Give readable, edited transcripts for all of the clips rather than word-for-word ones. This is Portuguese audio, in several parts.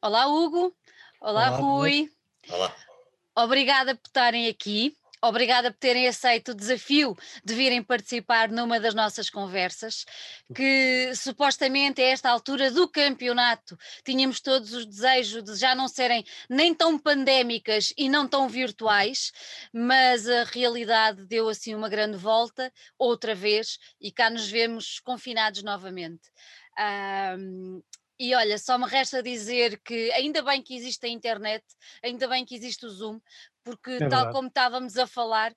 Olá, Hugo. Olá, Rui. Olá. Obrigada por estarem aqui. Obrigada por terem aceito o desafio de virem participar numa das nossas conversas, que supostamente a esta altura do campeonato tínhamos todos os desejos de já não serem nem tão pandémicas e não tão virtuais, mas a realidade deu assim uma grande volta, outra vez, e cá nos vemos confinados novamente. E olha, só me resta dizer que ainda bem que existe a internet, ainda bem que existe o Zoom, porque tal como estávamos a falar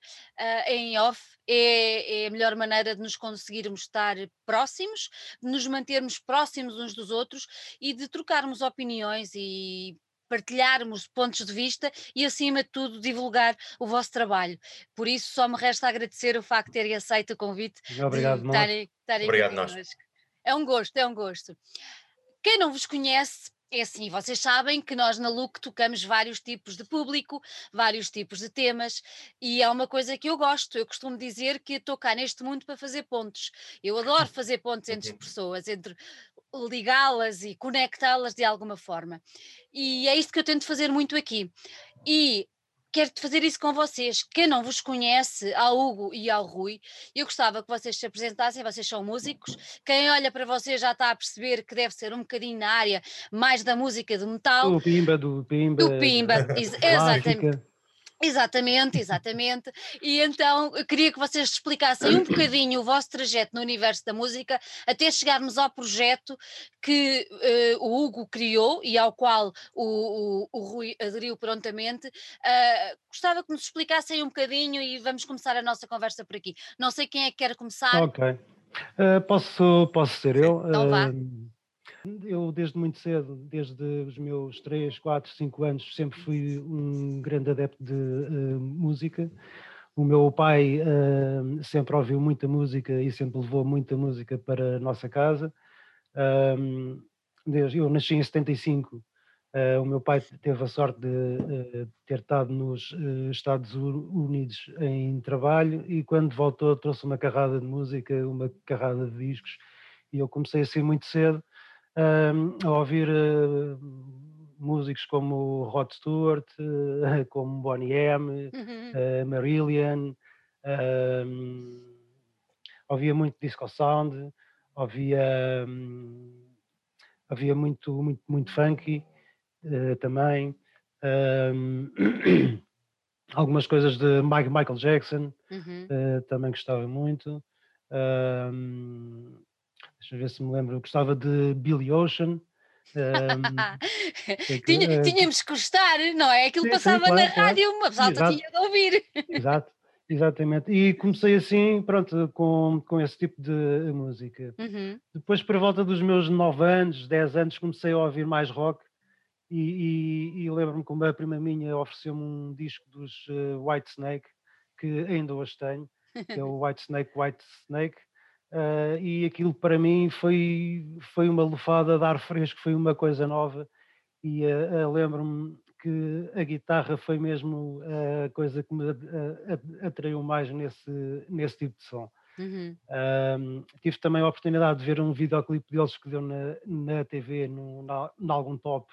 em off, é a melhor maneira de nos conseguirmos estar próximos, de nos mantermos próximos uns dos outros e de trocarmos opiniões e partilharmos pontos de vista e, acima de tudo, divulgar o vosso trabalho. Por isso, só me resta agradecer o facto de terem aceito o convite. Obrigado, Obrigado, nós. É um gosto. Quem não vos conhece, é assim, vocês sabem que nós na LUC tocamos vários tipos de público, vários tipos de temas, e é uma coisa que eu gosto. Eu costumo dizer que estou cá neste mundo para fazer pontos. Eu adoro fazer pontos entre pessoas, entre ligá-las e conectá-las de alguma forma. E é isto que eu tento fazer muito aqui. E quero fazer isso com vocês. Quem não vos conhece, ao Hugo e ao Rui, eu gostava que vocês se apresentassem, vocês são músicos, quem olha para vocês já está a perceber que deve ser um bocadinho na área mais da música de metal. Do Pimba, exatamente. Exatamente, e então eu queria que vocês explicassem um bocadinho o vosso trajeto no universo da música até chegarmos ao projeto que o Hugo criou e ao qual o Rui aderiu prontamente. Gostava que nos explicassem um bocadinho e vamos começar a nossa conversa por aqui. Não sei quem é que quer começar. Ok, posso ser eu. Então vá. Eu desde muito cedo, desde os meus 3, 4, 5 anos, sempre fui um grande adepto de música. O meu pai sempre ouviu muita música e sempre levou muita música para a nossa casa. Eu nasci em 75, o meu pai teve a sorte de ter estado nos Estados Unidos em trabalho e quando voltou trouxe uma carrada de música, uma carrada de discos e eu comecei assim muito cedo. A ouvir músicos como Rod Stewart, como Boney M., Marillion, ouvia muito disco sound, ouvia muito funky também, algumas coisas de Michael Jackson, também gostava muito. Deixa eu ver se me lembro, eu gostava de Billy Ocean. Tínhamos que gostar, não é? Aquilo passava na rádio, uma pessoa tinha de ouvir. Exato, exatamente. E comecei assim, pronto, com esse tipo de música. Depois, por volta dos meus 9 anos, 10 anos, comecei a ouvir mais rock e lembro-me como a prima minha ofereceu-me um disco dos Whitesnake, que ainda hoje tenho, que é o Whitesnake. E aquilo para mim foi uma lufada de ar fresco, foi uma coisa nova e lembro-me que a guitarra foi mesmo a coisa que me atraiu mais nesse tipo de som. Tive também a oportunidade de ver um videoclipe deles que deu na TV, em algum top,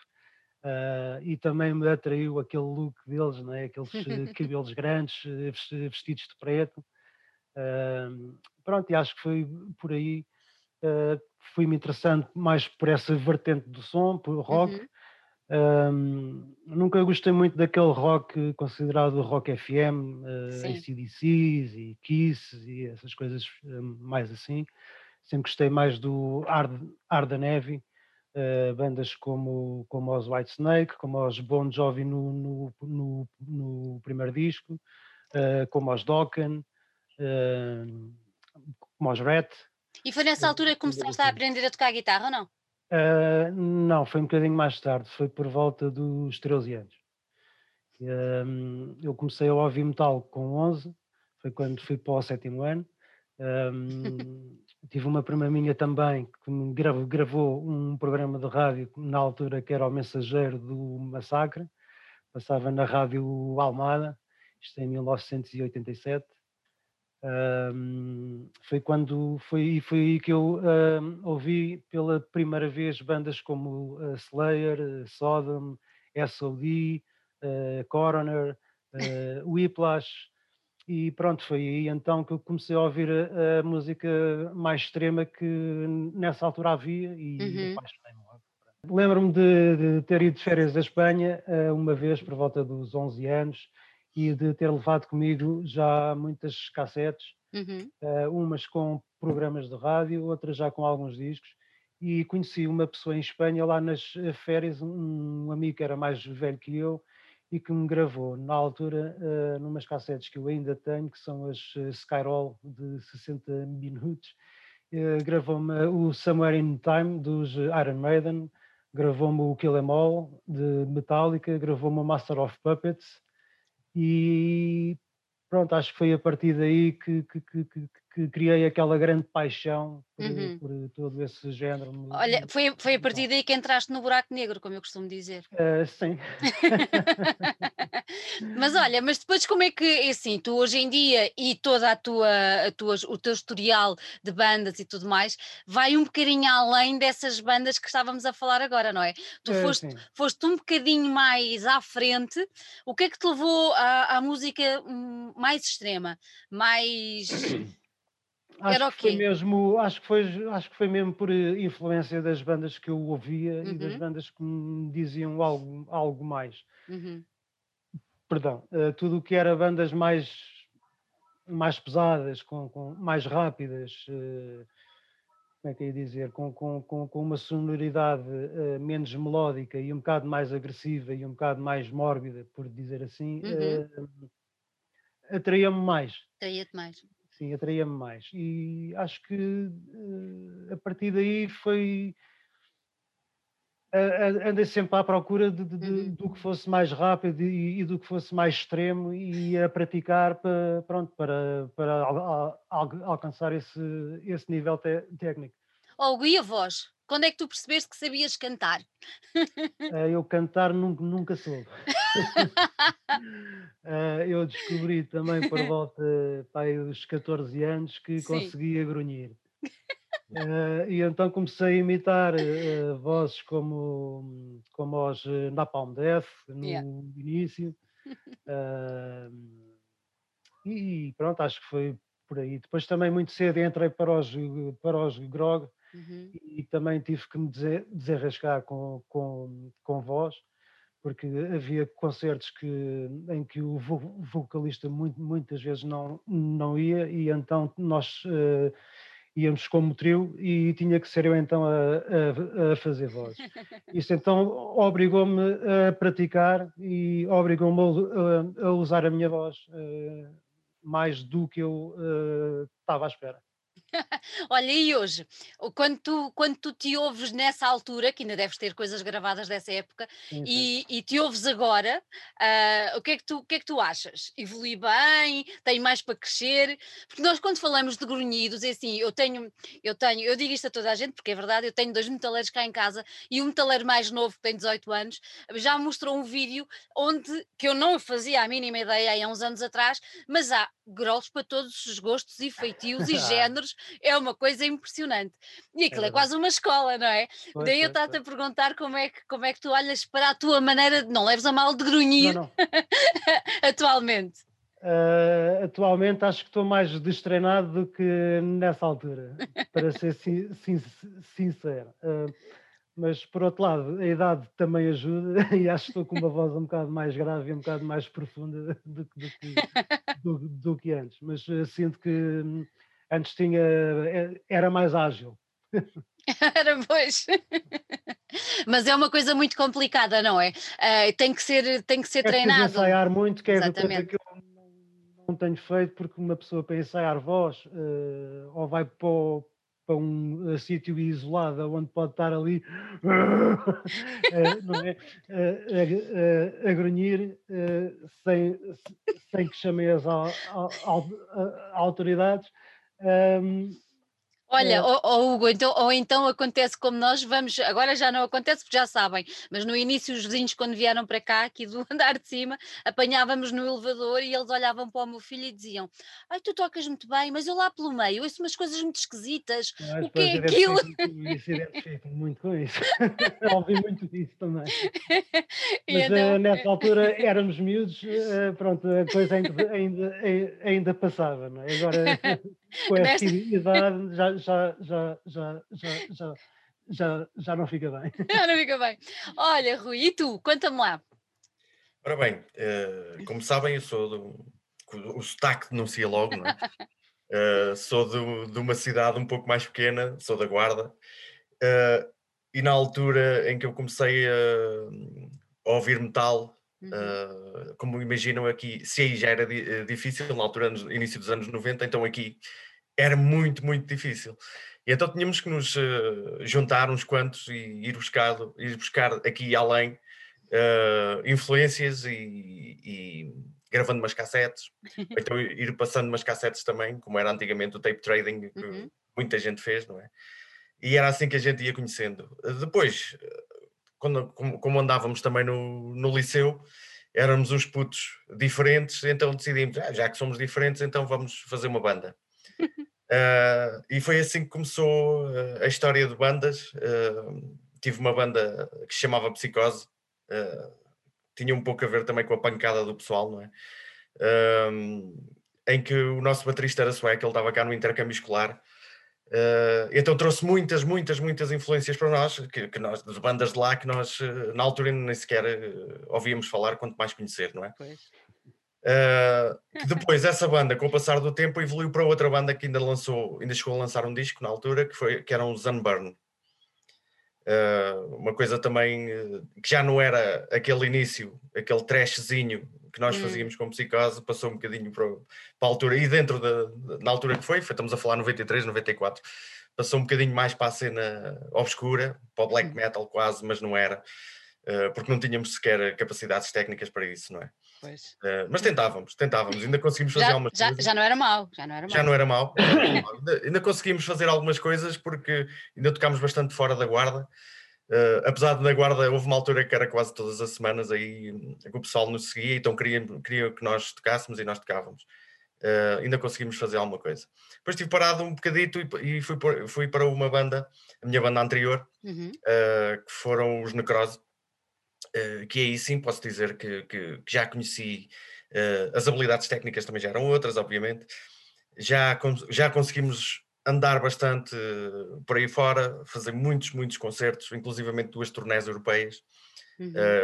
e também me atraiu aquele look deles, né? Aqueles cabelos grandes, vestidos de preto. Pronto, e acho que foi por aí, fui-me interessando mais por essa vertente do som, por rock. Nunca gostei muito daquele rock considerado rock FM, AC/DCs e Kiss e essas coisas mais assim. Sempre gostei mais do hard and heavy, bandas como os Whitesnake, como os Bon Jovi no primeiro disco, como os Dokken, como os Rat. E foi nessa altura que começaste a aprender a tocar guitarra ou não? Não, foi um bocadinho mais tarde, foi por volta dos 13 anos. Eu comecei a ouvir metal com 11, foi quando fui para o 7º ano. Tive uma prima minha também que me gravou um programa de rádio na altura que era o Mensageiro do Massacre, passava na Rádio Almada, isto em 1987. Foi quando foi que eu ouvi pela primeira vez bandas como Slayer, Sodom, SOD, Coroner, Whiplash, e pronto, foi aí então que eu comecei a ouvir a música mais extrema que nessa altura havia e apaixonei-me logo. Lembro-me de ter ido de férias à Espanha uma vez por volta dos 11 anos e de ter levado comigo já muitas cassetes, umas com programas de rádio, outras já com alguns discos, e conheci uma pessoa em Espanha lá nas férias, um amigo que era mais velho que eu e que me gravou na altura numas cassetes que eu ainda tenho, que são as Skyroll de 60 minutos, gravou-me o Somewhere in Time dos Iron Maiden, gravou-me o Kill Em All de Metallica, gravou-me o Master of Puppets. E pronto, acho que foi a partir daí que criei aquela grande paixão por todo esse género. Olha, foi a partir daí que entraste no buraco negro, como eu costumo dizer. Sim. Mas olha, mas depois como é que, assim, tu hoje em dia e toda o teu historial de bandas e tudo mais vai um bocadinho além dessas bandas que estávamos a falar agora, não é? Tu foste um bocadinho mais à frente. O que é que te levou à música mais extrema, mais... Acho que foi mesmo por influência das bandas que eu ouvia e das bandas que me diziam algo mais. Perdão, tudo o que era bandas mais pesadas, com mais rápidas, como é que eu ia dizer, com uma sonoridade menos melódica e um bocado mais agressiva e um bocado mais mórbida, por dizer assim, atraía-me mais. Atraía-te mais. Sim, atraía-me mais. E acho que a partir daí foi... Andei sempre à procura do que fosse mais rápido e do que fosse mais extremo e a praticar para alcançar esse nível técnico. Oh, e a voz? Quando é que tu percebeste que sabias cantar? Eu cantar nunca soube. Eu descobri também por volta dos 14 anos que conseguia grunhir. E então comecei a imitar vozes como os Napalm Death no início. E pronto, acho que foi por aí. Depois também muito cedo entrei para os Grog. E também tive que me desenrascar com voz, porque havia concertos em que o vocalista muitas vezes não ia, e então nós íamos como trio e tinha que ser eu então a fazer voz. Isso então obrigou-me a praticar e obrigou-me a usar a minha voz mais do que eu estava à espera. Olha, e hoje, quando tu te ouves nessa altura, que ainda deves ter coisas gravadas dessa época, e te ouves agora, o que é que tu achas? Evolui bem? Tem mais para crescer? Porque nós quando falamos de grunhidos, é assim, eu digo isto a toda a gente, porque é verdade, eu tenho dois metaleiros cá em casa, e um metaleiro mais novo, que tem 18 anos, já mostrou um vídeo que eu não fazia a mínima ideia há uns anos atrás, mas há grolos para todos os gostos e feitios e géneros, é uma coisa impressionante. E aquilo é quase uma escola, não é? Daí eu estava-te a perguntar como é que tu olhas para a tua maneira, não leves a mal de grunhir, não. Atualmente. Atualmente acho que estou mais destreinado do que nessa altura, para ser sincero. Mas por outro lado, a idade também ajuda e acho que estou com uma voz um bocado mais grave e um bocado mais profunda do que antes. Mas sinto que antes era mais ágil. Era, pois. Mas é uma coisa muito complicada, não é? Tem que ser treinado. Que ensaiar muito, que é uma coisa que eu não tenho feito, porque uma pessoa para ensaiar voz ou vai para um sítio isolado onde pode estar ali não é? A grunhir sem que chamem as autoridades, Olha, Hugo, então, ou então acontece como nós vamos, agora já não acontece porque já sabem, mas no início os vizinhos quando vieram para cá, aqui do andar de cima, apanhávamos no elevador e eles olhavam para o meu filho e diziam: ai, tu tocas muito bem, mas eu lá pelo meio ouço umas coisas muito esquisitas, mas o que é aquilo? Isso, identifico-me muito com isso, ouvi muito disso também, mas então... nessa altura éramos miúdos, pronto, a coisa ainda passava, não é? Agora... Com a atividade já não fica bem. Não fica bem. Olha, Rui, e tu? Conta-me lá. Ora bem, como sabem, eu sou o sotaque denuncia logo, não é? Sou de uma cidade um pouco mais pequena, sou da Guarda, e na altura em que eu comecei a ouvir metal... como imaginam aqui, se aí já era difícil na altura, no início dos anos 90, então aqui era muito, muito difícil. E então tínhamos que nos juntar uns quantos e ir buscar aqui além influências e gravando umas cassetes, então ir passando umas cassetes também, como era antigamente o tape trading, que muita gente fez, não é? E era assim que a gente ia conhecendo. Depois... Como andávamos também no liceu, éramos uns putos diferentes, então decidimos, já que somos diferentes, então vamos fazer uma banda. E foi assim que começou a história de bandas. Tive uma banda que se chamava Psicose, tinha um pouco a ver também com a pancada do pessoal, não é? Em que o nosso baterista era sueco, ele estava cá no intercâmbio escolar. Então trouxe muitas influências para nós, de bandas de lá que nós na altura nem sequer ouvíamos falar, quanto mais conhecer, não é? Depois essa banda, com o passar do tempo, evoluiu para outra banda que ainda chegou a lançar um disco na altura, que era um Sunburn, uma coisa também que já não era aquele início, aquele trashzinho que nós fazíamos com Psicose, passou um bocadinho para a altura, e dentro na altura que estamos a falar 93, 94, passou um bocadinho mais para a cena obscura, para o black metal quase, mas não era, porque não tínhamos sequer capacidades técnicas para isso, não é? Pois. Mas tentávamos, ainda conseguimos fazer algumas coisas. Já não era mau. Ainda conseguimos fazer algumas coisas, porque ainda tocámos bastante fora da Guarda. Apesar de na Guarda houve uma altura que era quase todas as semanas aí que o pessoal nos seguia, então queria que nós tocássemos e nós tocávamos. Ainda conseguimos fazer alguma coisa. Depois estive parado um bocadito e fui para uma banda, a minha banda anterior, que foram os Necrosis, que aí sim posso dizer que já conheci, as habilidades técnicas também já eram outras, obviamente. Já conseguimos andar bastante por aí fora, fazer muitos concertos, inclusivamente 2 turnés europeias,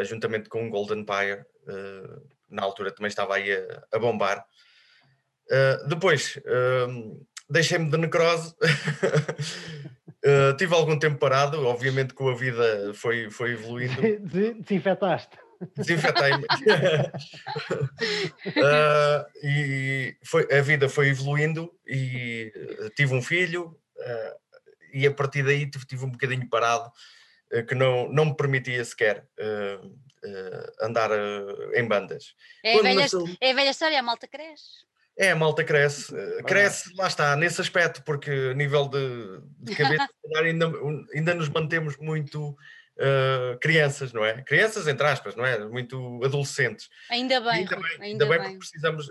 juntamente com o Golden Pyre, na altura também estava aí a bombar. Depois, deixei-me de Necrose, tive algum tempo parado, obviamente com a vida foi evoluindo. Desinfetaste? Desinfetei-me. A vida foi evoluindo e tive um filho, e a partir daí tive um bocadinho parado, que não me permitia sequer andar em bandas. É a velha história, a malta cresce. É, a malta cresce, lá está, nesse aspecto, porque a nível de cabeça ainda nos mantemos muito crianças, não é? Crianças, entre aspas, não é? Muito adolescentes. Ainda bem porque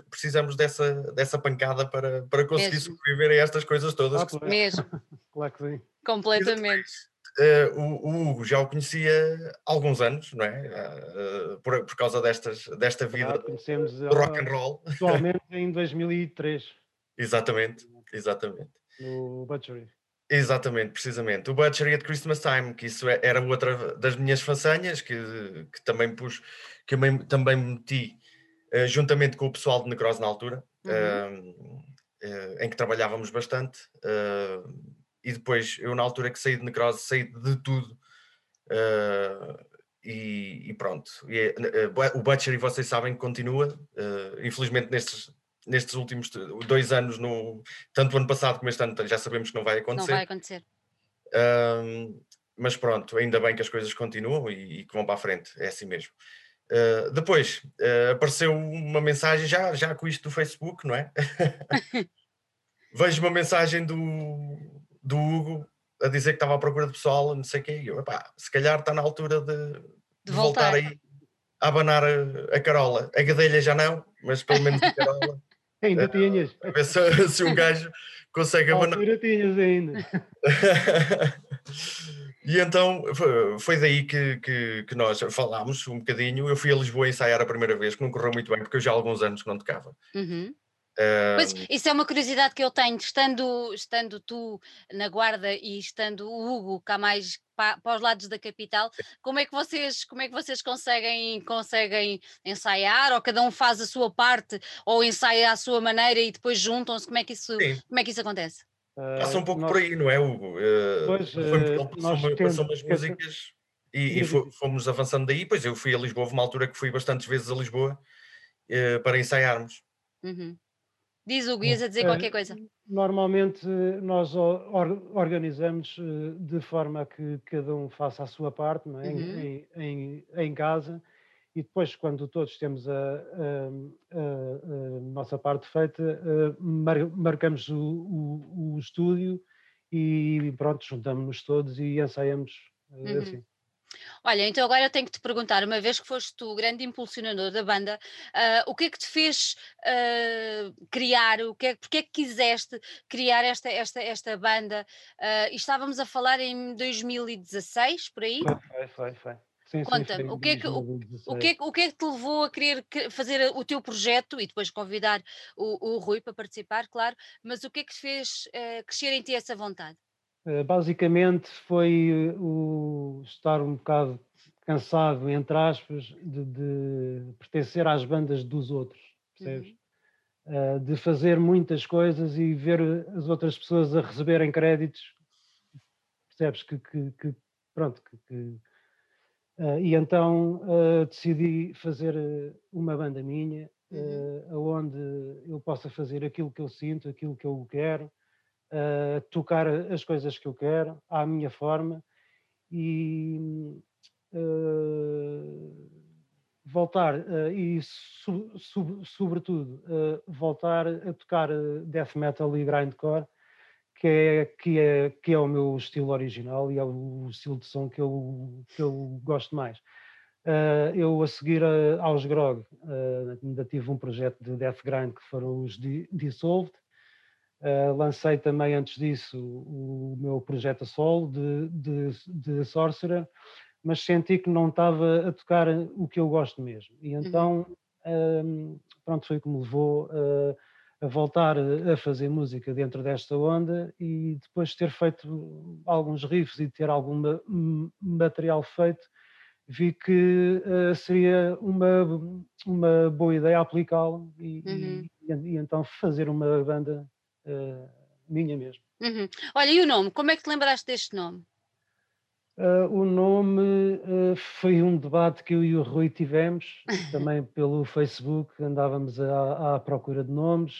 precisamos dessa pancada para conseguir sobreviver a estas coisas todas. Claro que mesmo. Claro que sim. Completamente. O Hugo já o conhecia há alguns anos, não é? Por causa desta vida do rock and roll. Atualmente em 2003. Exatamente. No Butchery. Exatamente, precisamente. O Butchery at Christmas Time, que isso era outra das minhas façanhas, que também também meti, juntamente com o pessoal de Necrose na altura, em que trabalhávamos bastante. E depois, eu na altura que saí de Necrose, saí de tudo, e pronto. O Butchery, vocês sabem que continua, infelizmente nestes últimos 2 anos, tanto o ano passado como este ano, já sabemos que não vai acontecer. Não vai acontecer. Mas pronto, ainda bem que as coisas continuam e que vão para a frente, é assim mesmo. Depois, apareceu uma mensagem, já com isto do Facebook, não é? Vejo uma mensagem do Hugo a dizer que estava à procura de pessoal, não sei o quê, e eu, epá, se calhar está na altura de voltar aí a abanar a carola. A gadelha já não, mas pelo menos a carola. Ainda tinhas. A ver se um gajo consegue abanar. Ainda tinhas ainda. E então foi daí que nós falámos um bocadinho. Eu fui a Lisboa ensaiar a primeira vez, que não correu muito bem, porque eu já há alguns anos que não tocava. Uhum. Pois, isso é uma curiosidade que eu tenho, estando tu na Guarda e estando o Hugo cá mais para os lados da capital, como é que vocês conseguem ensaiar, ou cada um faz a sua parte ou ensaia à sua maneira e depois juntam-se, como é que isso acontece? Passa um pouco por aí, não é, Hugo? Passou umas músicas e fomos avançando daí. Pois eu fui a Lisboa, uma altura que fui bastantes vezes a Lisboa para ensaiarmos. Uhum. Diz o Guias a dizer qualquer coisa. Normalmente nós organizamos de forma que cada um faça a sua parte, não é? Uhum. em casa, e depois, quando todos temos a nossa parte feita, marcamos o estúdio e pronto, juntamos-nos todos e ensaiamos assim. Olha, então agora eu tenho que te perguntar, uma vez que foste tu o grande impulsionador da banda, o que é que te fez criar, porque é que quiseste criar esta banda? Estávamos a falar em 2016, por aí? Foi. Sim, conta-me, sim, o que é que te levou a querer fazer o teu projeto e depois convidar o Rui para participar, claro, mas o que é que te fez crescer em ti essa vontade? Basicamente foi o estar um bocado cansado, entre aspas, de pertencer às bandas dos outros, percebes? Uhum. De fazer muitas coisas e ver as outras pessoas a receberem créditos, percebes? E então decidi fazer uma banda minha, onde eu possa fazer aquilo que eu sinto, aquilo que eu quero, tocar as coisas que eu quero, à minha forma, e voltar, e sobretudo voltar a tocar death metal e grindcore, que é o meu estilo original e é o estilo de som que eu gosto mais. Eu, a seguir aos Grog, ainda tive um projeto de death grind que foram os Dissolved. Lancei também antes disso o meu projeto a solo de Sorcerer, mas senti que não estava a tocar o que eu gosto mesmo. E então, pronto, foi o que me levou a voltar a fazer música dentro desta onda, e depois de ter feito alguns riffs e ter algum material feito, vi que seria uma boa ideia aplicá-lo e então fazer uma banda minha mesmo. Uhum. Olha, e o nome? Como é que te lembraste deste nome? O nome foi um debate que eu e o Rui tivemos, também pelo Facebook, andávamos à procura de nomes,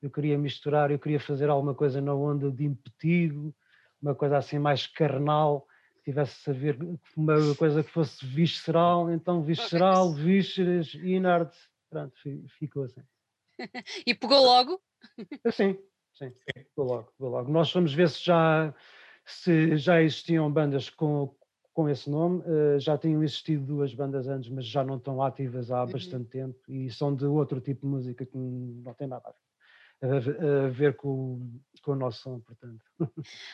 eu queria misturar, eu queria fazer alguma coisa na onda de impetigo, uma coisa assim mais carnal, que tivesse a ver, uma coisa que fosse visceral, então visceral, vísceras, Innards, pronto, ficou assim. E pegou logo? Sim, vou logo. Nós fomos ver se já existiam bandas com esse nome. Já tinham existido duas bandas antes, mas já não estão ativas há bastante tempo e são de outro tipo de música que não tem nada a ver com o nosso som, portanto.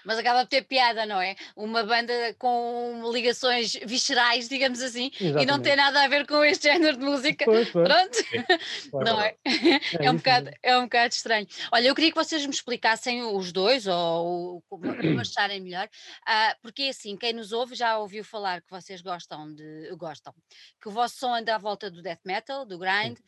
Mas acaba de ter piada, não é? Uma banda com ligações viscerais, digamos assim. Exatamente. E não tem nada a ver com este género de música. Pois. Pronto? Claro. Não é? É um bocado estranho. Olha, eu queria que vocês me explicassem os dois, ou como acharem melhor, porque assim, quem nos ouve já ouviu falar que vocês gostam, que o vosso som anda à volta do death metal, do grind,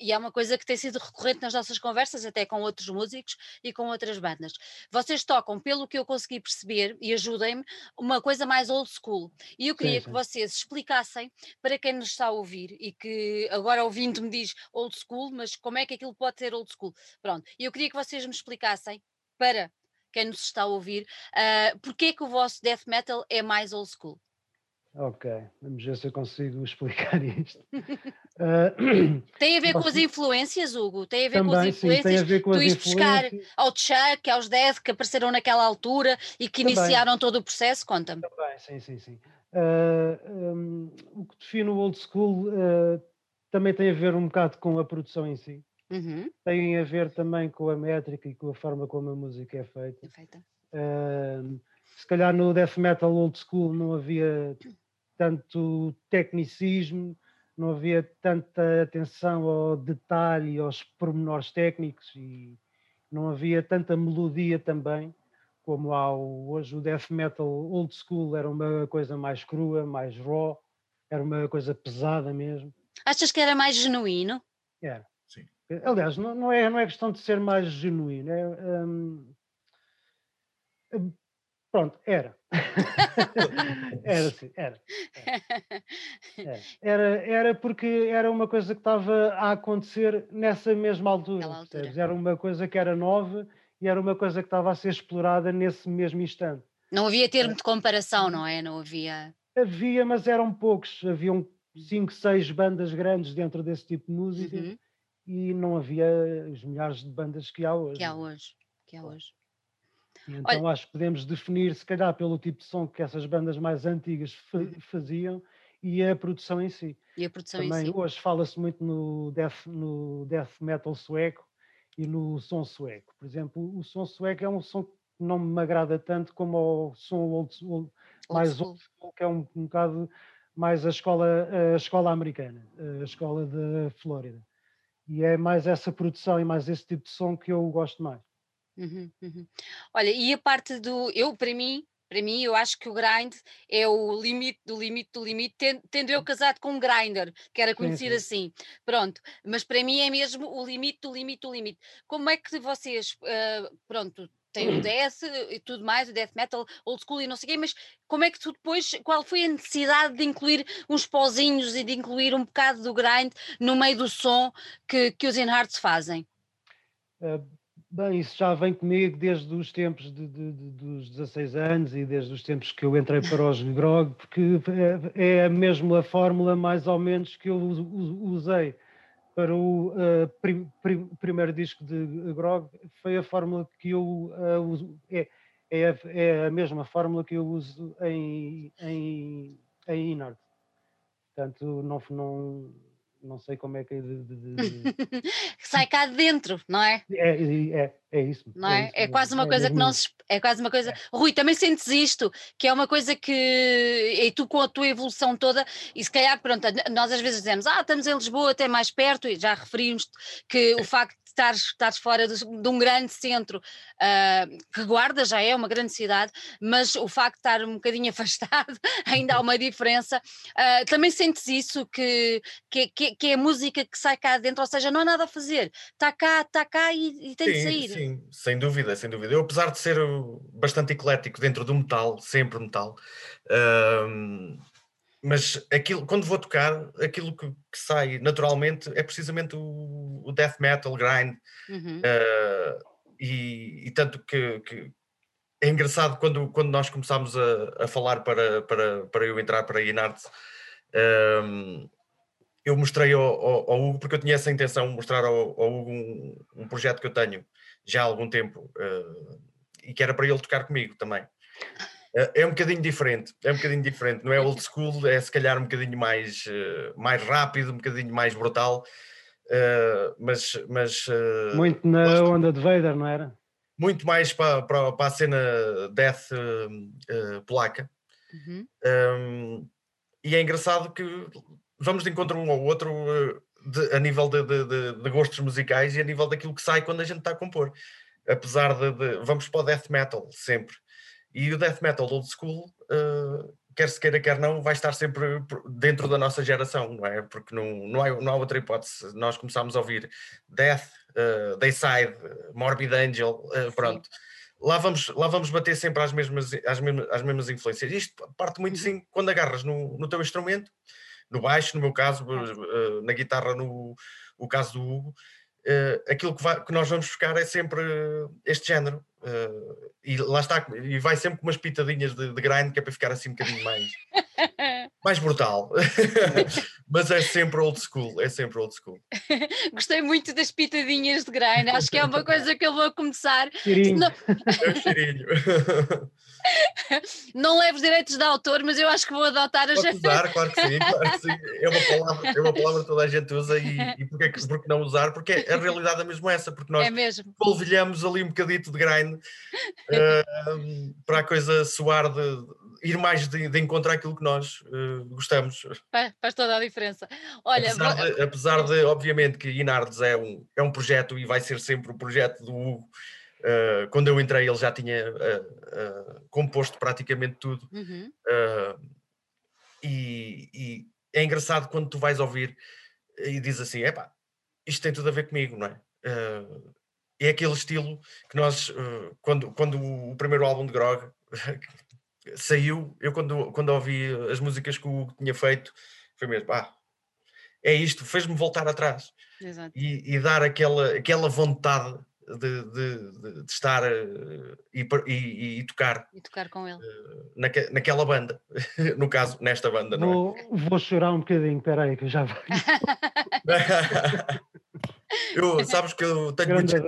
e é uma coisa que tem sido recorrente nas nossas conversas, até com outros músicos e com outras bandas. Vocês tocam, pelo que eu consegui perceber, e ajudem-me, uma coisa mais old school. E eu queria que vocês explicassem, para quem nos está a ouvir e que agora ouvindo me diz old school, mas como é que aquilo pode ser old school? Pronto, eu queria que vocês me explicassem, para quem nos está a ouvir, porque é que o vosso death metal é mais old school? Ok, vamos ver se eu consigo explicar isto. Tem a ver com as influências, Hugo? Tem a ver também, com as influências? Sim, tem a ver com as influências. Tu ias buscar ao Chuck, aos Death, que apareceram naquela altura e que também iniciaram todo o processo? Conta-me. Também, sim. O que define o old school também tem a ver um bocado com a produção em si. Uhum. Tem a ver também com a métrica e com a forma como a música é feita. Se calhar no death metal old school não havia tanto tecnicismo, não havia tanta atenção ao detalhe, aos pormenores técnicos, e não havia tanta melodia também, como há hoje. O death metal old school era uma coisa mais crua, mais raw, era uma coisa pesada mesmo. Achas que era mais genuíno? Era. Sim. Aliás, não é questão de ser mais genuíno, é... Pronto, era. Era porque era uma coisa que estava a acontecer nessa mesma altura. Era uma coisa que era nova e era uma coisa que estava a ser explorada nesse mesmo instante. Não havia termo de comparação, não é? Não havia... Havia, mas eram poucos. Haviam 5, 6 bandas grandes dentro desse tipo de música, uhum, e não havia os milhares de bandas que há hoje. Então acho que podemos definir, se calhar, pelo tipo de som que essas bandas mais antigas faziam e a produção em si. Também hoje fala-se muito no death metal sueco e no som sueco. Por exemplo, o som sueco é um som que não me agrada tanto como o som old school, que é um bocado mais a escola americana, a escola da Flórida. E é mais essa produção e mais esse tipo de som que eu gosto mais. Uhum, uhum. Olha, e a parte do... Para mim, eu acho que o grind é o limite do limite do limite, tendo eu casado com um grinder, que era conhecido assim. Pronto, mas para mim é mesmo o limite do limite do limite. Como é que vocês, tem o death e tudo mais, o death metal, old school e não sei o quê, mas como é que tu depois, qual foi a necessidade de incluir uns pozinhos e de incluir um bocado do grind no meio do som que os Innards fazem? Bem, isso já vem comigo desde os tempos dos 16 anos e desde os tempos que eu entrei para os Grog, porque é mesmo a fórmula mais ou menos que eu usei para o primeiro disco de Grog. Foi a fórmula que eu uso, é a mesma fórmula que eu uso em Innards. Portanto, não sei como é que é sai cá de dentro, não é? É isso. Não é? É quase uma coisa que não se... É quase uma coisa... Rui, também sentes isto, que é uma coisa que... E tu com a tua evolução toda, e se calhar, pronto, nós às vezes dizemos, estamos em Lisboa, até mais perto, e já referimos que o facto de estares fora de um grande centro, que Guarda já é uma grande cidade, mas o facto de estar um bocadinho afastado ainda há uma diferença. Também sentes isso, que é a música que sai cá dentro, ou seja, não há nada a fazer, está cá e tem de sair. Sim, sem dúvida. Eu, apesar de ser bastante eclético dentro do metal, sempre metal, mas aquilo, quando vou tocar, aquilo que sai naturalmente é precisamente o death metal, grind, uhum. E tanto que é engraçado quando nós começámos a falar para eu entrar para a Innards, eu mostrei ao Hugo, porque eu tinha essa intenção de mostrar ao Hugo um projeto que eu tenho já há algum tempo, e que era para ele tocar comigo também. É um bocadinho diferente, não é old school, é se calhar um bocadinho mais rápido, um bocadinho mais brutal, mas muito na onda de Vader, não era? Muito mais para a cena death polaca. Uhum. E é engraçado que vamos de encontro um ao outro, a nível de gostos musicais e a nível daquilo que sai quando a gente está a compor, apesar de vamos para o death metal sempre. E o death metal old school, quer se queira, quer não, vai estar sempre dentro da nossa geração, não é? Porque não há outra hipótese. Nós começámos a ouvir Death, Dayside, Morbid Angel, pronto. Lá vamos bater sempre às mesmas influências. Isto parte muito, sim, quando agarras no teu instrumento, no baixo, no meu caso, na guitarra, no caso do Hugo. Aquilo que nós vamos buscar é sempre este género, e lá está, e vai sempre com umas pitadinhas de grind, que é para ficar assim um bocadinho mais mais brutal, mas é sempre old school, é sempre old school. Gostei muito das pitadinhas de grain, acho que é uma coisa que eu vou começar. Cheirinho. É um cheirinho. Não levo direitos de autor, mas eu acho que vou adotar. Pode usar, claro que sim, claro que sim. É uma palavra que toda a gente usa e porque não usar? Porque a realidade é mesmo essa, porque nós polvilhamos ali um bocadito de grind para a coisa soar ir mais de encontrar aquilo que nós gostamos. Faz toda a diferença. Olha, apesar de, obviamente, que Innards é um projeto e vai ser sempre o projeto do Hugo. Quando eu entrei ele já tinha composto praticamente tudo. Uhum. E é engraçado quando tu vais ouvir e dizes assim, epá, isto tem tudo a ver comigo, não é? É aquele estilo que nós, quando o primeiro álbum de Grog saiu, eu quando ouvi as músicas que o Hugo tinha feito, foi mesmo, é isto, fez-me voltar atrás. Exato. E dar aquela vontade de estar e tocar. E tocar com ele. Naquela banda. No caso, nesta banda. Não é? Vou chorar um bocadinho, espera aí, que eu já vou. Sabes que eu tenho muito jeito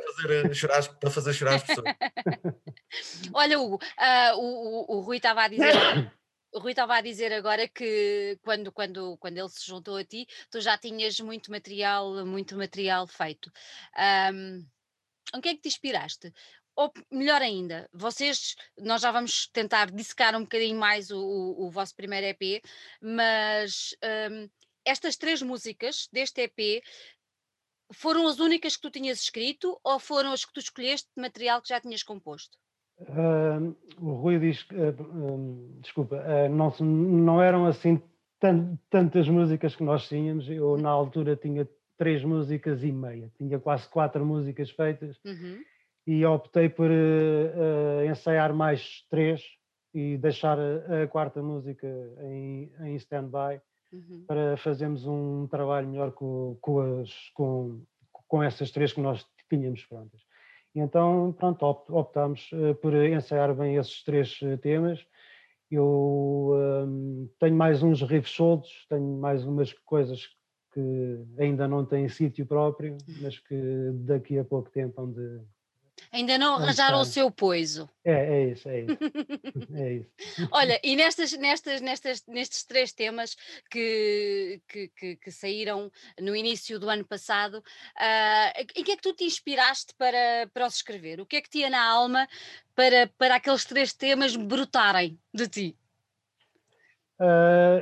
para fazer chorar as pessoas. Olha, Hugo, o Rui estava a dizer... O Rui estava a dizer agora que quando ele se juntou a ti, tu já tinhas muito material feito. Em que é que te inspiraste? Ou melhor ainda, nós já vamos tentar dissecar um bocadinho mais o vosso primeiro EP, mas estas 3 músicas deste EP foram as únicas que tu tinhas escrito ou foram as que tu escolheste de material que já tinhas composto? O Rui diz, não eram assim tantas músicas que nós tínhamos, eu na altura tinha 3 músicas e meia, tinha quase 4 músicas feitas. Uhum. E optei por ensaiar mais 3 e deixar a quarta música em stand-by. Uhum. Para fazermos um trabalho melhor com essas 3 que nós tínhamos prontas. E então, pronto, optámos por ensaiar bem esses 3 temas. Eu tenho mais uns riffs soltos, tenho mais umas coisas que ainda não tem sítio próprio, mas que daqui a pouco tempo onde... Ainda não arranjaram o seu poiso. É isso. É isso. Olha, e nestes 3 temas que saíram no início do ano passado, em que é que tu te inspiraste para os escrever? O que é que tinha na alma para aqueles 3 temas brotarem de ti?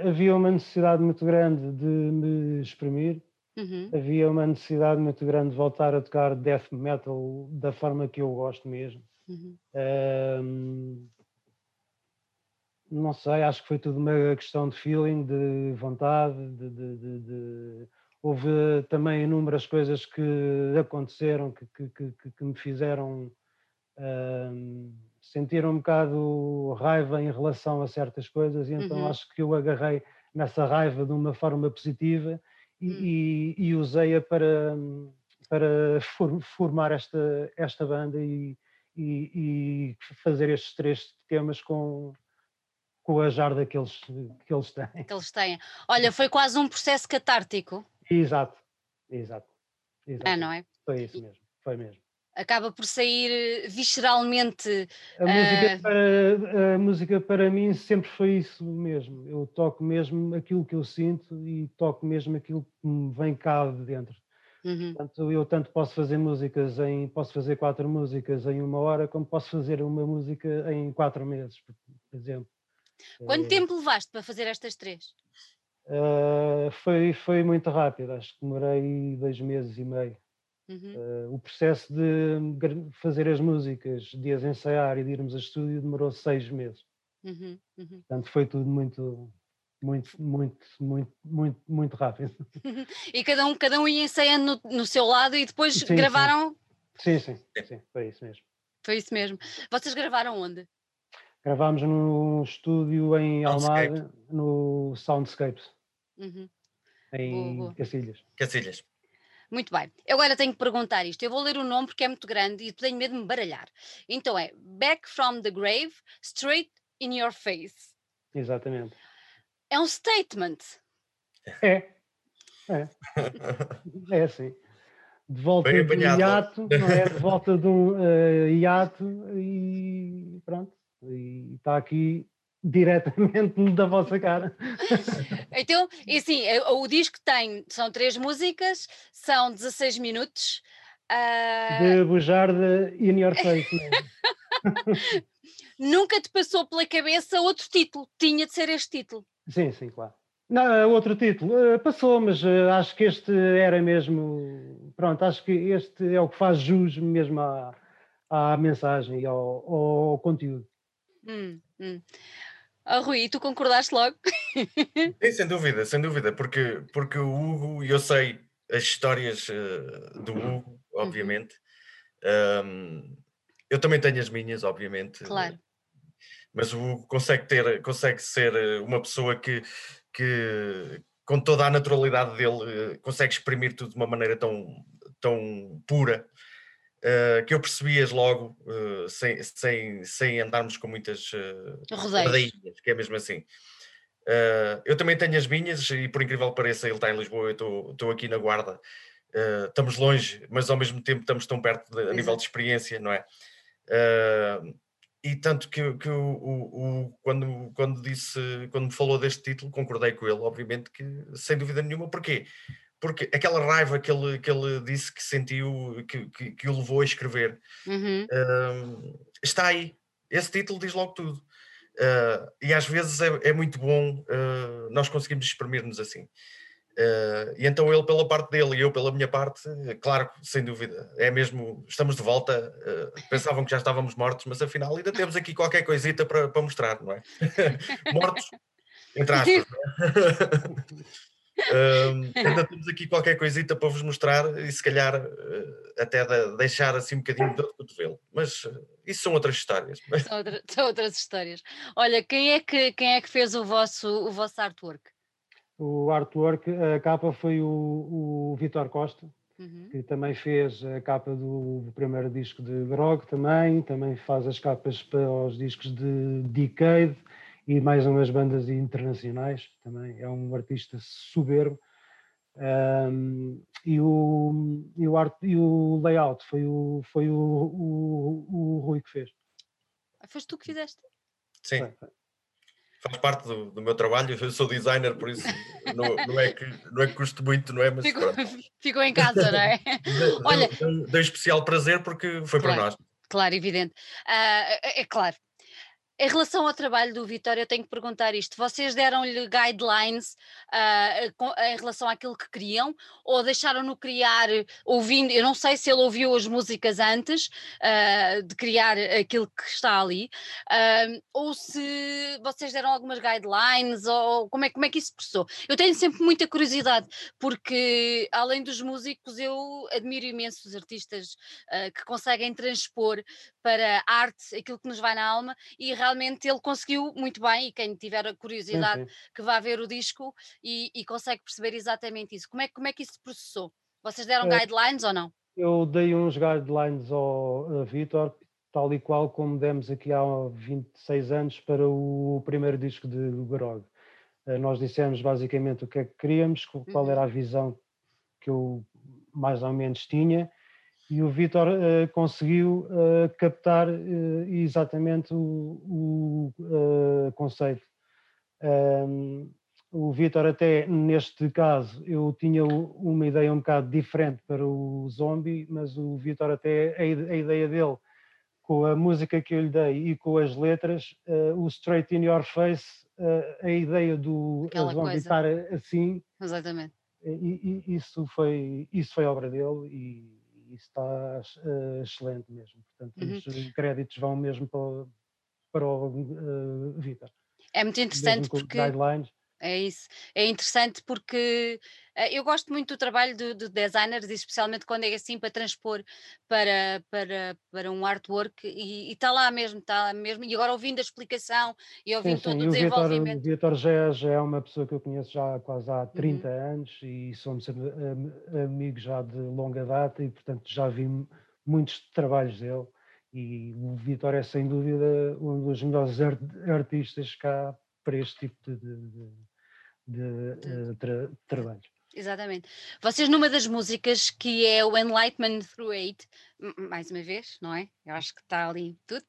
Havia uma necessidade muito grande de me exprimir. Uhum. Havia uma necessidade muito grande de voltar a tocar death metal da forma que eu gosto mesmo. Uhum. Não sei, acho que foi tudo uma questão de feeling, de vontade. Houve também inúmeras coisas que aconteceram que me fizeram sentir um bocado raiva em relação a certas coisas e então acho que eu agarrei nessa raiva de uma forma positiva e usei-a para formar esta banda e fazer estes 3 temas com a jarda que eles têm. Olha, foi quase um processo catártico. Exato. Não é? Foi isso mesmo, foi mesmo. Acaba por sair visceralmente... A música para mim sempre foi isso mesmo. Eu toco mesmo aquilo que eu sinto e toco mesmo aquilo que me vem cá de dentro. Uhum. Portanto, eu tanto posso fazer posso fazer 4 músicas em 1 hora, como posso fazer uma música em 4 meses, por exemplo. Quanto tempo levaste para fazer estas 3? Foi muito rápido, acho que demorei 2 meses e meio. Uhum. O processo de fazer as músicas, de as ensaiar e de irmos a estúdio demorou 6 meses. Uhum. Uhum. Portanto, foi tudo muito rápido. E cada um ia ensaiando no seu lado e depois gravaram? Sim, foi isso mesmo. Foi isso mesmo. Vocês gravaram onde? Gravámos num estúdio em Almada, no Soundscape. Uhum. Em Cacilhas. Muito bem, eu agora tenho que perguntar isto, eu vou ler o nome porque é muito grande e tenho medo de me baralhar. Então é Back from the Grave, Straight in Your Face. Exatamente. É um statement. É assim. De volta do hiato, não é? De volta do hiato e pronto. E está aqui diretamente da vossa cara. Então, e sim, o disco tem, são 3 músicas, são 16 minutos. De bujarda in your face. Nunca te passou pela cabeça outro título? Tinha de ser este título. Sim, sim, claro. Não, outro título. Passou, mas acho que este era mesmo... Pronto, acho que este é o que faz jus mesmo à mensagem e ao conteúdo. Oh, Rui, e tu concordaste logo? Sim, sem dúvida, porque o Hugo, eu sei as histórias do Hugo, obviamente. Eu também tenho as minhas, obviamente. Claro. Mas o Hugo consegue ser uma pessoa que com toda a naturalidade dele consegue exprimir tudo de uma maneira tão pura que eu percebias logo sem andarmos com muitas rodainhas, que é mesmo assim. Eu também tenho as minhas e, por incrível que pareça, ele está em Lisboa, eu estou aqui na Guarda. Estamos longe, mas ao mesmo tempo estamos tão perto a nível de experiência, não é? E tanto que quando me falou deste título, concordei com ele, obviamente, que sem dúvida nenhuma. Porquê? Porque aquela raiva que ele disse que sentiu, que o levou a escrever, está aí. Esse título diz logo tudo. E às vezes é muito bom nós conseguimos exprimir-nos assim. E então ele pela parte dele e eu pela minha parte, claro, sem dúvida, é mesmo, estamos de volta. Pensavam que já estávamos mortos, mas afinal ainda temos aqui qualquer coisita para mostrar, não é? Mortos, entre aspas, ainda temos aqui qualquer coisita para vos mostrar e se calhar até deixar assim um bocadinho de cotovelo, mas isso são outras histórias. São outras histórias. Olha, quem é que fez o vosso artwork? O artwork, a capa foi o Vitor Costa, que também fez a capa do primeiro disco de Grog, também faz as capas para os discos de Decade e mais umas bandas internacionais, também é um artista soberbo. E o layout foi o Rui que fez. Foste tu que fizeste? Sim. Faz parte do meu trabalho, eu sou designer, por isso não é que custe muito, não é? Mas ficou em casa, não é? Olha, deu especial prazer porque foi claro, para nós. Claro, evidente. É claro. Em relação ao trabalho do Vitor, eu tenho que perguntar isto. Vocês deram-lhe guidelines em relação àquilo que queriam ou deixaram-no criar ouvindo? Eu não sei se ele ouviu as músicas antes de criar aquilo que está ali, ou se vocês deram algumas guidelines, ou como é que isso se passou? Eu tenho sempre muita curiosidade, porque além dos músicos eu admiro imenso os artistas que conseguem transpor para a arte aquilo que nos vai na alma, e realmente ele conseguiu muito bem, e quem tiver a curiosidade que vá ver o disco e consegue perceber exatamente isso. Como é que isso se processou? Vocês deram guidelines ou não? Eu dei uns guidelines ao Vitor, tal e qual como demos aqui há 26 anos para o primeiro disco de Grog. Nós dissemos basicamente o que é que queríamos, qual era a visão que eu mais ou menos tinha, e o Vitor conseguiu captar exatamente o conceito. O Vitor, até neste caso, eu tinha uma ideia um bocado diferente para o Zombie, mas o Vitor até, a ideia dele, com a música que eu lhe dei e com as letras, o Straight in Your Face, a ideia do Zombie estar assim, exatamente. E isso foi obra dele Isso está excelente mesmo, portanto os créditos vão mesmo para o Vitor. É muito interessante porque... É isso, é interessante porque eu gosto muito do trabalho de designers, especialmente quando é assim para transpor para um artwork, e está lá mesmo, e agora ouvindo a explicação e ouvindo todo o desenvolvimento. O Vitor já é uma pessoa que eu conheço já quase há 30 anos e somos amigos já de longa data e, portanto, já vi muitos trabalhos dele, e o Vitor é sem dúvida um dos melhores artistas cá para este tipo de de trabalho. Exatamente. Vocês, numa das músicas, que é o Enlightenment Through Hate, mais uma vez, não é? Eu acho que está ali tudo.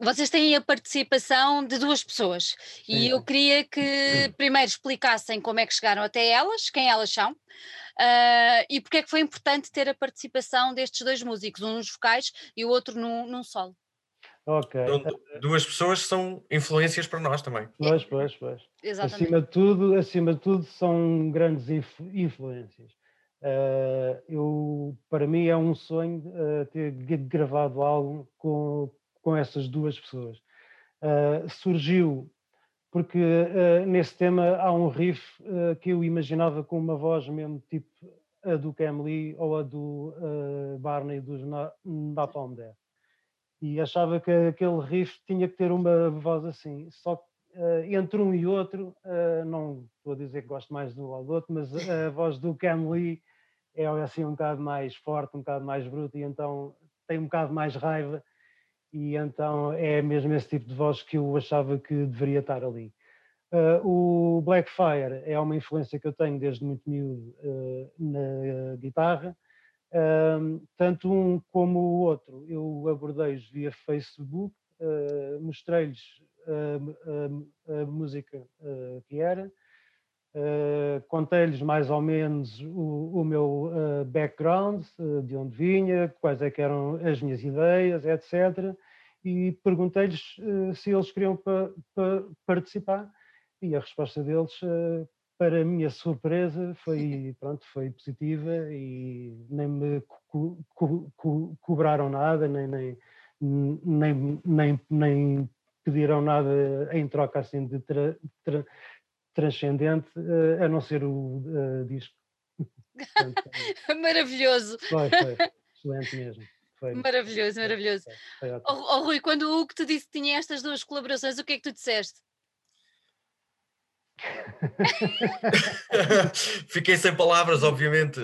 Vocês têm a participação de duas pessoas e eu queria que primeiro explicassem como é que chegaram até elas, quem elas são, e porque é que foi importante ter a participação destes dois músicos, um nos vocais e o outro num solo. Ok. Então, duas pessoas são influências para nós também. Pois. Exatamente. Acima de tudo são grandes influências. Para mim é um sonho ter gravado algo com essas duas pessoas. Surgiu porque nesse tema há um riff que eu imaginava com uma voz mesmo tipo a do Kam Lee ou a do Barney dos Napalm Death. E achava que aquele riff tinha que ter uma voz assim, só que entre um e outro, não estou a dizer que gosto mais de um ou do outro, mas a voz do Kam Lee é assim um bocado mais forte, um bocado mais bruta, e então tem um bocado mais raiva, e então é mesmo esse tipo de voz que eu achava que deveria estar ali. O Blackfire é uma influência que eu tenho desde muito miúdo na guitarra. Tanto um como o outro eu abordei-os via Facebook, mostrei-lhes a música que era, contei-lhes mais ou menos o meu background, de onde vinha, quais é que eram as minhas ideias, etc, e perguntei-lhes se eles queriam participar, e a resposta deles, para a minha surpresa, foi positiva, e nem me cobraram nada, nem pediram nada em troca assim de transcendente, a não ser o disco. Maravilhoso! Foi, excelente mesmo. Foi. Maravilhoso. Foi Rui, quando o Hugo te disse que tinha estas duas colaborações, o que é que tu disseste? Fiquei sem palavras, obviamente.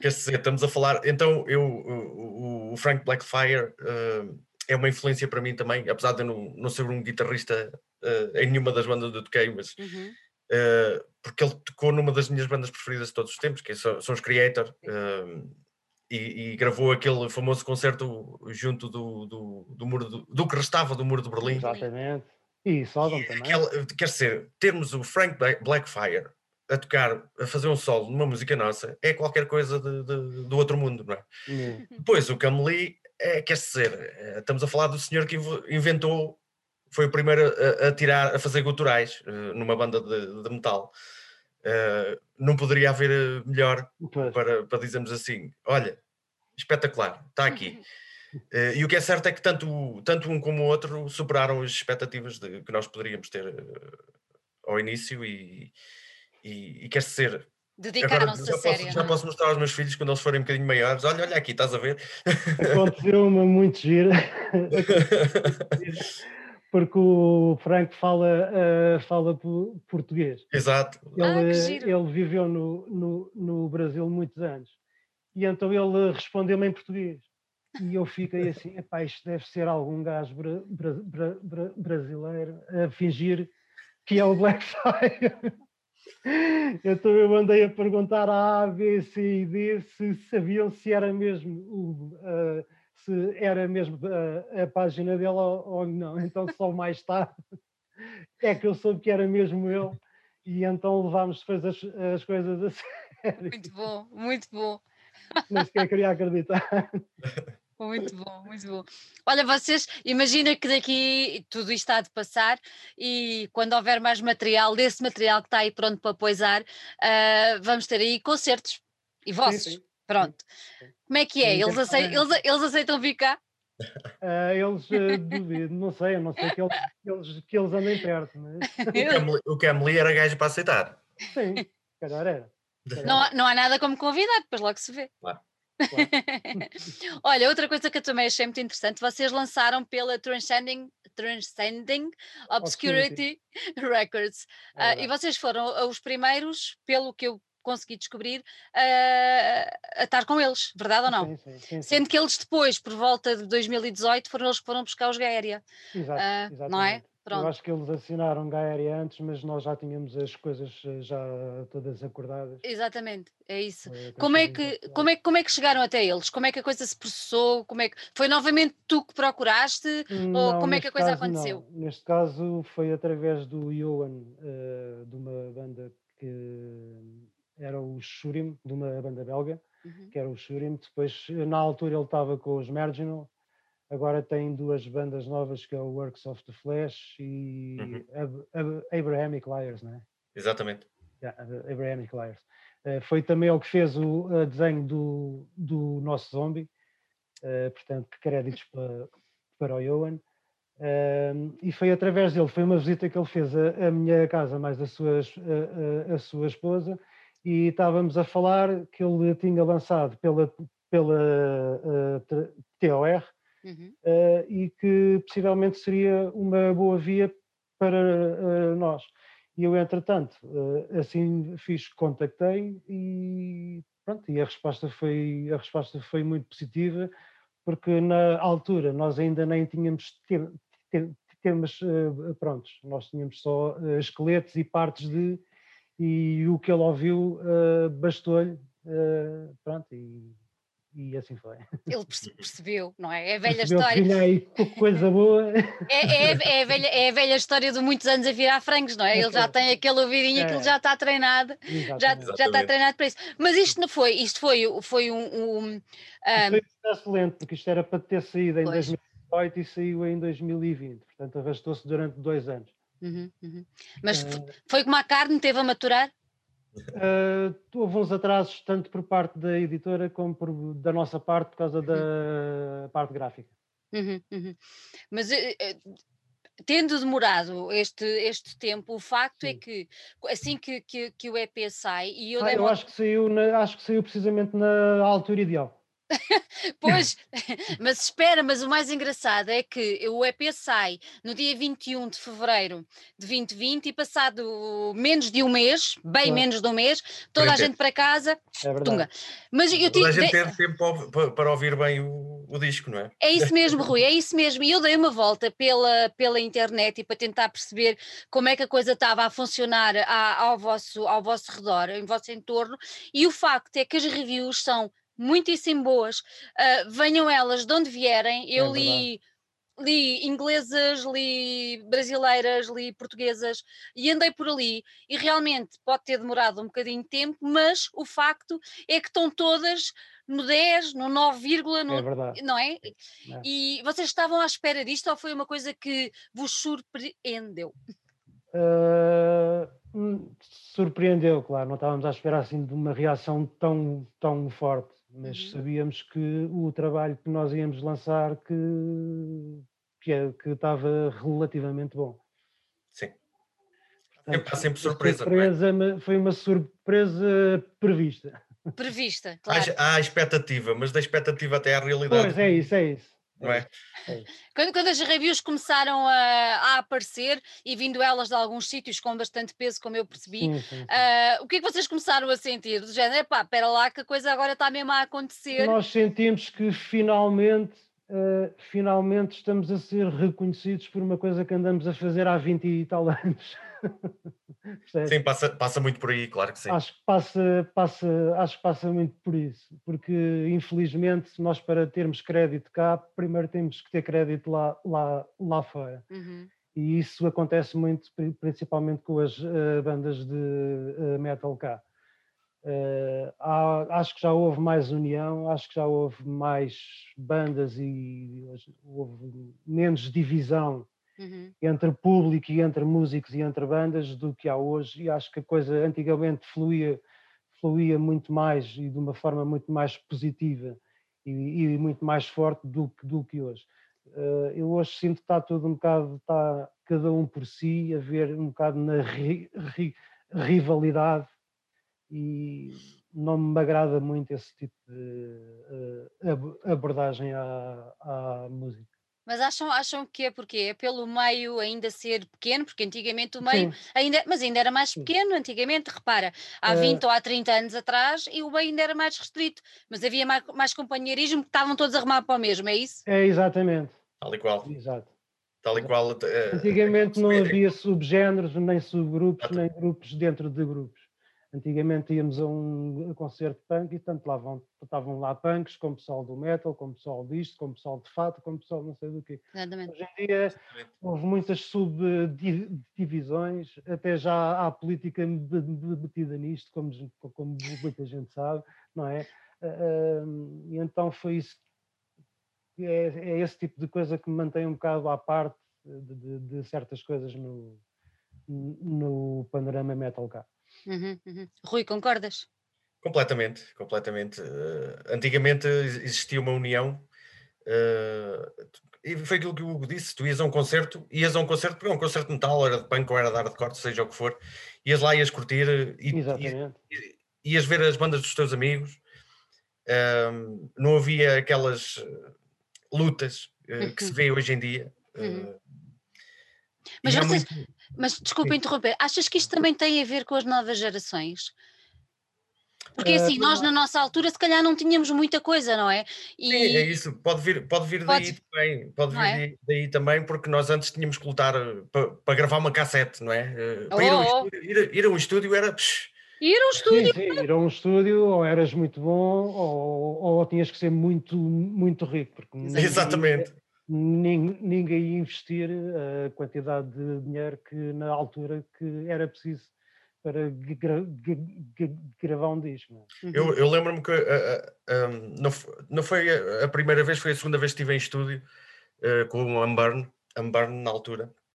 Quer dizer, estamos a falar. Então, o Frank Blackfire é uma influência para mim também, apesar de eu não ser um guitarrista em nenhuma das bandas onde eu toquei, mas porque ele tocou numa das minhas bandas preferidas de todos os tempos, que são os Creator, e gravou aquele famoso concerto junto do muro do que restava do muro de Berlim. Exatamente. E Sodom também. Quer dizer, termos o Frank Blackfire a tocar, a fazer um solo numa música nossa, é qualquer coisa do outro mundo, não é? Depois o Kam Lee, quer dizer, estamos a falar do senhor que inventou, foi o primeiro a fazer guturais numa banda de metal. Não poderia haver melhor para dizermos assim, olha, espetacular, está aqui. E o que é certo é que tanto um como o outro superaram as expectativas que nós poderíamos ter ao início e quer dizer, dedicaram-se agora, já posso mostrar aos meus filhos quando eles forem um bocadinho maiores, olha aqui, estás a ver? Aconteceu uma muito gira, porque o Franco fala português. Exato. Ele viveu no Brasil muitos anos e então ele respondeu-me em português. E eu fiquei assim, epá, isto deve ser algum gajo brasileiro a fingir que é o Blackfire. Então eu andei a perguntar à A, B, C e D se sabiam se era mesmo a página dela ou não. Então só mais tarde é que eu soube que era mesmo eu, e então levámos depois as coisas a sério. Muito bom. Nem sequer queria acreditar. Muito bom. Olha, vocês, imagina que daqui tudo isto há de passar e quando houver mais material, desse material que está aí pronto para poisar, vamos ter aí concertos e vossos, sim. Pronto. Como é que é? Eles aceitam vir cá? Eles duvidam, não sei que eles andem perto. Mas... O Kam Lee era gajo para aceitar. Sim, calhar era. Não há nada como convidar, depois logo se vê. Claro. Olha, outra coisa que eu também achei muito interessante, vocês lançaram pela Transcending Obscurity Records, e vocês foram os primeiros, pelo que eu consegui descobrir, a estar com eles, verdade ou não? Sim. Sendo que eles depois, por volta de 2018, foram eles que foram buscar os Gaerea, não é? Pronto. Eu acho que eles assinaram Gaerea antes, mas nós já tínhamos as coisas já todas acordadas. Exatamente, é isso. Como é que chegaram até eles? Como é que a coisa se processou? Foi novamente tu que procuraste? Não, ou como é que a coisa aconteceu? Não. Neste caso foi através do Johan, de uma banda que era o Shurim, de uma banda belga, que era o Shurim. Depois, na altura, ele estava com os Marginal. Agora tem duas bandas novas, que é o Works of the Flesh e Abrahamic Liars, não é? Exatamente. Yeah, Abrahamic Liars. Foi também o que fez o desenho do nosso zombie, portanto, créditos para o Johan. E foi através dele, foi uma visita que ele fez à minha casa, mais a sua esposa, e estávamos a falar que ele tinha lançado pela TOR, e que possivelmente seria uma boa via para nós. E eu, entretanto, assim fiz, contactei e pronto, e a resposta foi muito positiva, porque na altura nós ainda nem tínhamos temas prontos, nós tínhamos só esqueletos e partes de, e o que ele ouviu bastou-lhe, pronto, e assim foi. Ele percebeu, não é? É a velha história. Vinha aí coisa boa. É a velha história de muitos anos a virar frangos, não é? Ele já tem aquele ouvidinho, aquilo já está treinado. Já está treinado para isso. Mas isto não foi, foi excelente, porque isto era para ter saído em 2018 e saiu em 2020, portanto arrastou-se durante 2 anos. Mas foi como a carne, teve a maturar? Houve uns atrasos tanto por parte da editora como da nossa parte, por causa da parte gráfica. Mas tendo demorado este tempo, o facto é que assim que o EP sai, e eu acho que saiu precisamente na altura ideal. Pois, mas o mais engraçado é que o EP sai no dia 21 de fevereiro de 2020 e passado menos de um mês, menos de um mês, toda a gente para casa, tunga. Mas a gente teve tempo para ouvir bem o disco, não é? É isso mesmo, Rui, é isso mesmo. E eu dei uma volta pela internet e para tentar perceber como é que a coisa estava a funcionar ao vosso redor, em vosso entorno, e o facto é que as reviews são muitíssimo boas, venham elas de onde vierem. Eu li inglesas, li brasileiras, li portuguesas e andei por ali, e realmente pode ter demorado um bocadinho de tempo, mas o facto é que estão todas no 10, no 9, não é? E vocês estavam à espera disto ou foi uma coisa que vos surpreendeu? Surpreendeu, claro, não estávamos à espera assim de uma reação tão, tão forte, mas sabíamos que o trabalho que nós íamos lançar que estava relativamente bom. Sim. Portanto, está sempre surpresa, não é? Foi uma surpresa prevista. Prevista, claro. Há expectativa, mas da expectativa até à realidade. Pois, é isso. Não é? Quando as reviews começaram a aparecer, e vindo elas de alguns sítios com bastante peso, como eu percebi, sim. O que é que vocês começaram a sentir? Do género, espera lá que a coisa agora está mesmo a acontecer. Nós sentimos que finalmente estamos a ser reconhecidos por uma coisa que andamos a fazer há 20 e tal anos. Sim, passa muito por aí, claro que sim. Acho que passa muito por isso, porque infelizmente nós, para termos crédito cá, primeiro temos que ter crédito lá fora. E isso acontece muito, principalmente com as bandas de metal cá. Acho que já houve mais união, acho que já houve mais bandas e houve menos divisão entre público e entre músicos e entre bandas do que há hoje, e acho que a coisa antigamente fluía muito mais e de uma forma muito mais positiva e muito mais forte do que hoje. Eu hoje sinto que está tudo um bocado, está cada um por si, a ver um bocado na rivalidade, e não me agrada muito esse tipo de abordagem à música. Mas acham que é porque é pelo meio ainda ser pequeno, porque antigamente o meio ainda era mais pequeno. Antigamente, repara, há 20 ou há 30 anos atrás, e o meio ainda era mais restrito, mas havia mais companheirismo, que estavam todos a remar para o mesmo, é isso? É, exatamente. Tal e qual. Exato. tal e qual. Antigamente não havia subgéneros, nem subgrupos, nem grupos dentro de grupos. Antigamente íamos a um concerto punk e tanto lá estavam lá punks, com o pessoal do metal, com o pessoal disto, com o pessoal de fato, com o pessoal não sei do quê. Exatamente. Hoje em dia houve muitas subdivisões, até já há política metida nisto, como muita gente sabe, não é? E então foi isso, é esse tipo de coisa que me mantém um bocado à parte de certas coisas no panorama metal cá. Uhum, uhum. Rui, concordas? Completamente, completamente. Antigamente existia uma união e foi aquilo que o Hugo disse, tu ias a um concerto porque é um concerto de metal, era de punk ou era de hardcore, seja o que for, ias lá, ias curtir, ias ver as bandas dos teus amigos, não havia aquelas lutas que se vê hoje em dia. Mas vocês... Mas, desculpa interromper, achas que isto também tem a ver com as novas gerações? Porque assim, nós na nossa altura se calhar não tínhamos muita coisa, não é? E... Sim, é isso, pode vir daí também, daí também, porque nós antes tínhamos que lutar para gravar uma cassete, não é? Para ir a um estúdio era... Ir a um estúdio? Sim, ir a um estúdio, ou eras muito bom, ou tinhas que ser muito, muito rico. Porque exatamente. Ninguém ia investir a quantidade de dinheiro que na altura que era preciso para gravar um disco. Eu lembro-me que não foi a primeira vez, foi a segunda vez que estive em estúdio com o Ambarn na altura.